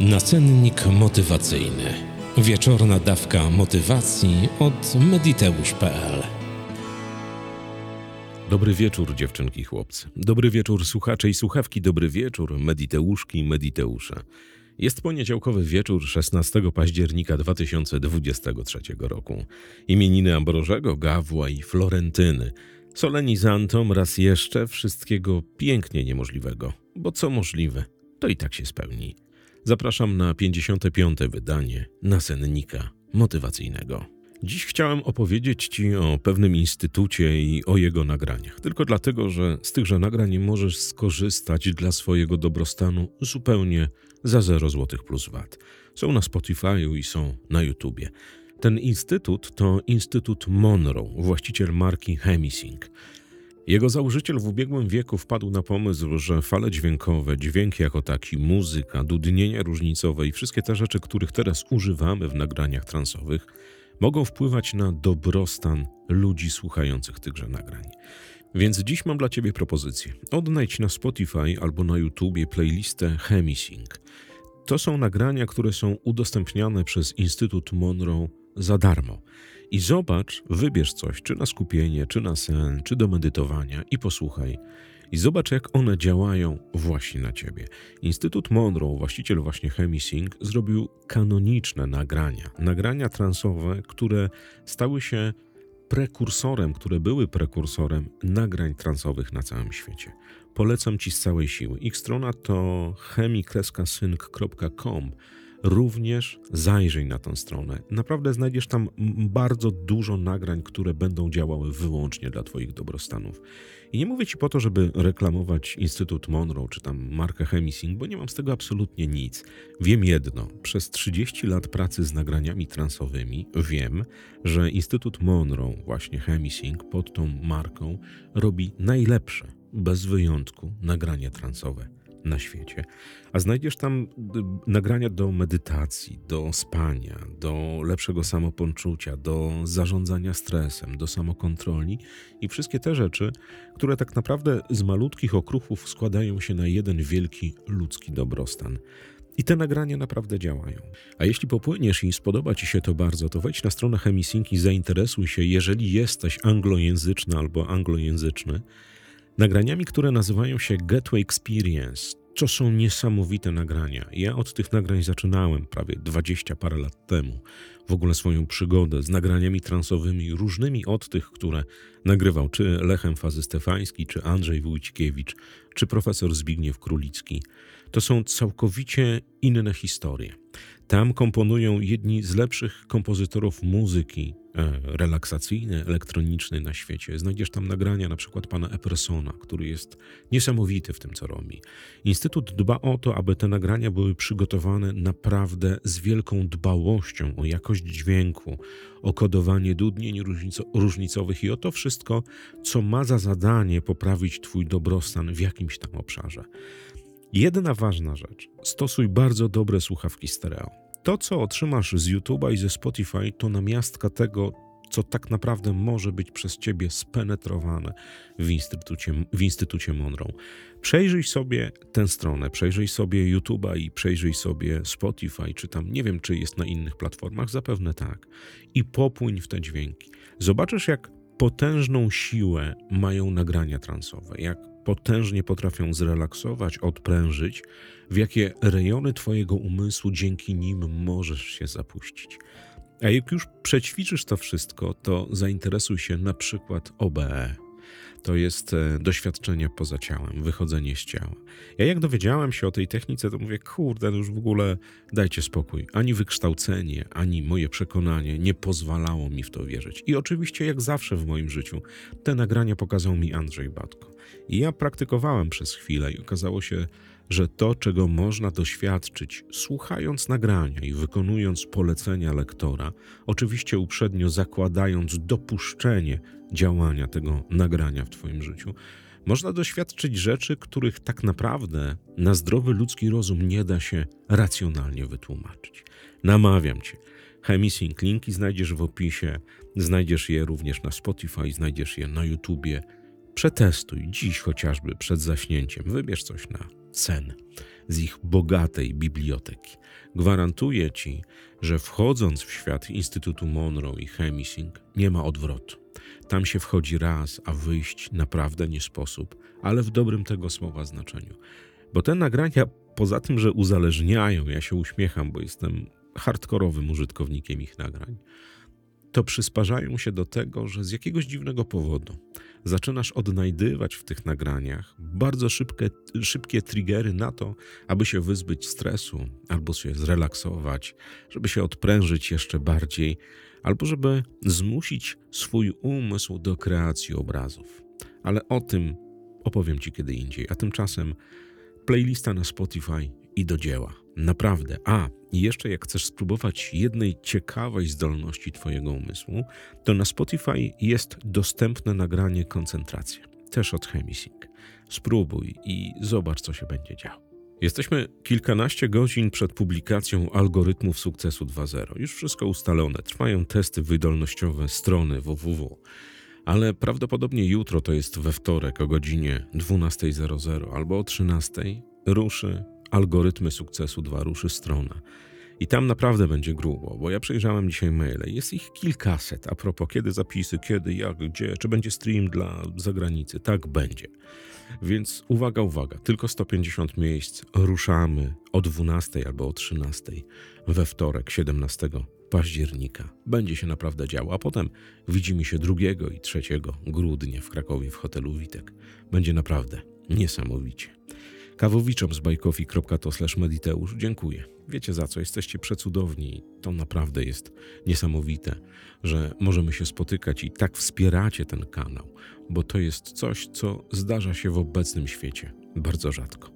Nasennik motywacyjny. Wieczorna dawka motywacji od mediteusz.pl. Dobry wieczór, dziewczynki i chłopcy. Dobry wieczór, słuchacze i słuchawki. Dobry wieczór, mediteuszki i mediteusze. Jest poniedziałkowy wieczór 16 października 2023 roku. Imieniny Ambrożego, Gawła i Florentyny. Solenizantom raz jeszcze wszystkiego pięknie niemożliwego, bo co możliwe, to i tak się spełni. Zapraszam na 55. wydanie Nasennika Motywacyjnego. Dziś chciałem opowiedzieć Ci o pewnym instytucie i o jego nagraniach. Tylko dlatego, że z tychże nagrań możesz skorzystać dla swojego dobrostanu zupełnie za 0 zł plus VAT. Są na Spotify'u i są na YouTubie. Ten instytut to Instytut Monroe, właściciel marki Hemi-Sync. Jego założyciel w ubiegłym wieku wpadł na pomysł, że fale dźwiękowe, dźwięki jako taki, muzyka, dudnienia różnicowe i wszystkie te rzeczy, których teraz używamy w nagraniach transowych, mogą wpływać na dobrostan ludzi słuchających tychże nagrań. Więc dziś mam dla Ciebie propozycję. Odnajdź na Spotify albo na YouTubie playlistę Hemi-Sync. To są nagrania, które są udostępniane przez Instytut Monroe za darmo. I zobacz, wybierz coś, czy na skupienie, czy na sen, czy do medytowania i posłuchaj. I zobacz, jak one działają właśnie na Ciebie. Instytut Monroe, właściciel właśnie Hemi-Sync, zrobił kanoniczne nagrania. Nagrania transowe, które stały się prekursorem, które były prekursorem nagrań transowych na całym świecie. Polecam Ci z całej siły. Ich strona to hemi-sync.com. Również zajrzyj na tę stronę. Naprawdę znajdziesz tam bardzo dużo nagrań, które będą działały wyłącznie dla Twoich dobrostanów. I nie mówię Ci po to, żeby reklamować Instytut Monroe czy tam markę Hemi-Sync, bo nie mam z tego absolutnie nic. Wiem jedno, przez 30 lat pracy z nagraniami transowymi wiem, że Instytut Monroe, właśnie Hemi-Sync, pod tą marką robi najlepsze, bez wyjątku, nagrania transowe na świecie. A znajdziesz tam nagrania do medytacji, do spania, do lepszego samopoczucia, do zarządzania stresem, do samokontroli i wszystkie te rzeczy, które tak naprawdę z malutkich okruchów składają się na jeden wielki ludzki dobrostan. I te nagrania naprawdę działają. A jeśli popłyniesz i spodoba Ci się to bardzo, to wejdź na stronę Hemi-Sync i zainteresuj się, jeżeli jesteś anglojęzyczny albo anglojęzyczny, nagraniami, które nazywają się Gateway Experience. To są niesamowite nagrania. Ja od tych nagrań zaczynałem prawie 20 parę lat temu. W ogóle swoją przygodę z nagraniami transowymi, różnymi od tych, które nagrywał czy Lechem Fazy-Stefański, czy Andrzej Wójcikiewicz, czy profesor Zbigniew Królicki. To są całkowicie inne historie. Tam komponują jedni z lepszych kompozytorów muzyki relaksacyjnej, elektronicznej na świecie. Znajdziesz tam nagrania na przykład pana Eppersona, który jest niesamowity w tym, co robi. Instytut dba o to, aby te nagrania były przygotowane naprawdę z wielką dbałością o jakość dźwięku, o kodowanie dudnień różnicowych i o to wszystko, co ma za zadanie poprawić Twój dobrostan w jakimś tam obszarze. Jedna ważna rzecz. Stosuj bardzo dobre słuchawki stereo. To, co otrzymasz z YouTube'a i ze Spotify, to namiastka tego, co tak naprawdę może być przez Ciebie spenetrowane w Instytucie Monroe. Przejrzyj sobie tę stronę, przejrzyj sobie YouTube'a i przejrzyj sobie Spotify, czy tam, nie wiem, czy jest na innych platformach, zapewne tak. I popłyń w te dźwięki. Zobaczysz, jak potężną siłę mają nagrania transowe, jak potężnie potrafią zrelaksować, odprężyć, w jakie rejony Twojego umysłu dzięki nim możesz się zapuścić. A jak już przećwiczysz to wszystko, to zainteresuj się na przykład OBE. To jest doświadczenie poza ciałem, wychodzenie z ciała. Ja jak dowiedziałem się o tej technice, to mówię, kurde, już w ogóle dajcie spokój. Ani wykształcenie, ani moje przekonanie nie pozwalało mi w to wierzyć. I oczywiście, jak zawsze w moim życiu, te nagrania pokazał mi Andrzej Batko. I ja praktykowałem przez chwilę i okazało się, że to, czego można doświadczyć, słuchając nagrania i wykonując polecenia lektora, oczywiście uprzednio zakładając dopuszczenie działania tego nagrania w Twoim życiu, można doświadczyć rzeczy, których tak naprawdę na zdrowy ludzki rozum nie da się racjonalnie wytłumaczyć. Namawiam Cię. Hemi-Sync, linki znajdziesz w opisie, znajdziesz je również na Spotify, znajdziesz je na YouTubie. Przetestuj dziś chociażby przed zaśnięciem. Wybierz coś na Cen z ich bogatej biblioteki. Gwarantuję Ci, że wchodząc w świat Instytutu Monroe i Hemi-Sync nie ma odwrotu. Tam się wchodzi raz, a wyjść naprawdę nie sposób, ale w dobrym tego słowa znaczeniu. Bo te nagrania, poza tym, że uzależniają, ja się uśmiecham, bo jestem hardkorowym użytkownikiem ich nagrań, to przysparzają się do tego, że z jakiegoś dziwnego powodu zaczynasz odnajdywać w tych nagraniach bardzo szybkie triggery na to, aby się wyzbyć stresu, albo się zrelaksować, żeby się odprężyć jeszcze bardziej, albo żeby zmusić swój umysł do kreacji obrazów. Ale o tym opowiem Ci kiedy indziej, a tymczasem playlista na Spotify i do dzieła. Naprawdę. I jeszcze jak chcesz spróbować jednej ciekawej zdolności Twojego umysłu, to na Spotify jest dostępne nagranie Koncentracja, też od Hemi-Sync. Spróbuj i zobacz, co się będzie działo. Jesteśmy kilkanaście godzin przed publikacją Algorytmów Sukcesu 2.0. Już wszystko ustalone. Trwają testy wydolnościowe strony www. Ale prawdopodobnie jutro, to jest we wtorek o godzinie 12:00 albo o 13:00 ruszy Algorytmy Sukcesu 2, ruszy strona. I tam naprawdę będzie grubo, bo ja przejrzałem dzisiaj maile. Jest ich kilkaset. A propos kiedy zapisy, kiedy, jak, gdzie, czy będzie stream dla zagranicy. Tak będzie. Więc uwaga, tylko 150 miejsc. Ruszamy o 12:00 albo o 13:00 we wtorek 17 października. Będzie się naprawdę działo, a potem widzimy się 2 i 3 grudnia w Krakowie w hotelu Witek. Będzie naprawdę niesamowicie. Kawowiczom z buycoffee.to/mediteusz dziękuję. Wiecie za co, jesteście przecudowni. To naprawdę jest niesamowite, że możemy się spotykać i tak wspieracie ten kanał, bo to jest coś, co zdarza się w obecnym świecie bardzo rzadko.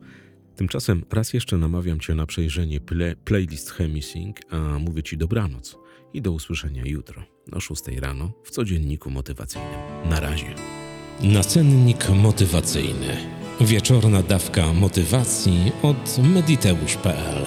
Tymczasem raz jeszcze namawiam Cię na przejrzenie playlist Hemi-Sync, a mówię Ci dobranoc i do usłyszenia jutro o 6:00 rano w Codzienniku Motywacyjnym. Na razie. Nasennik motywacyjny. Wieczorna dawka motywacji od mediteusz.pl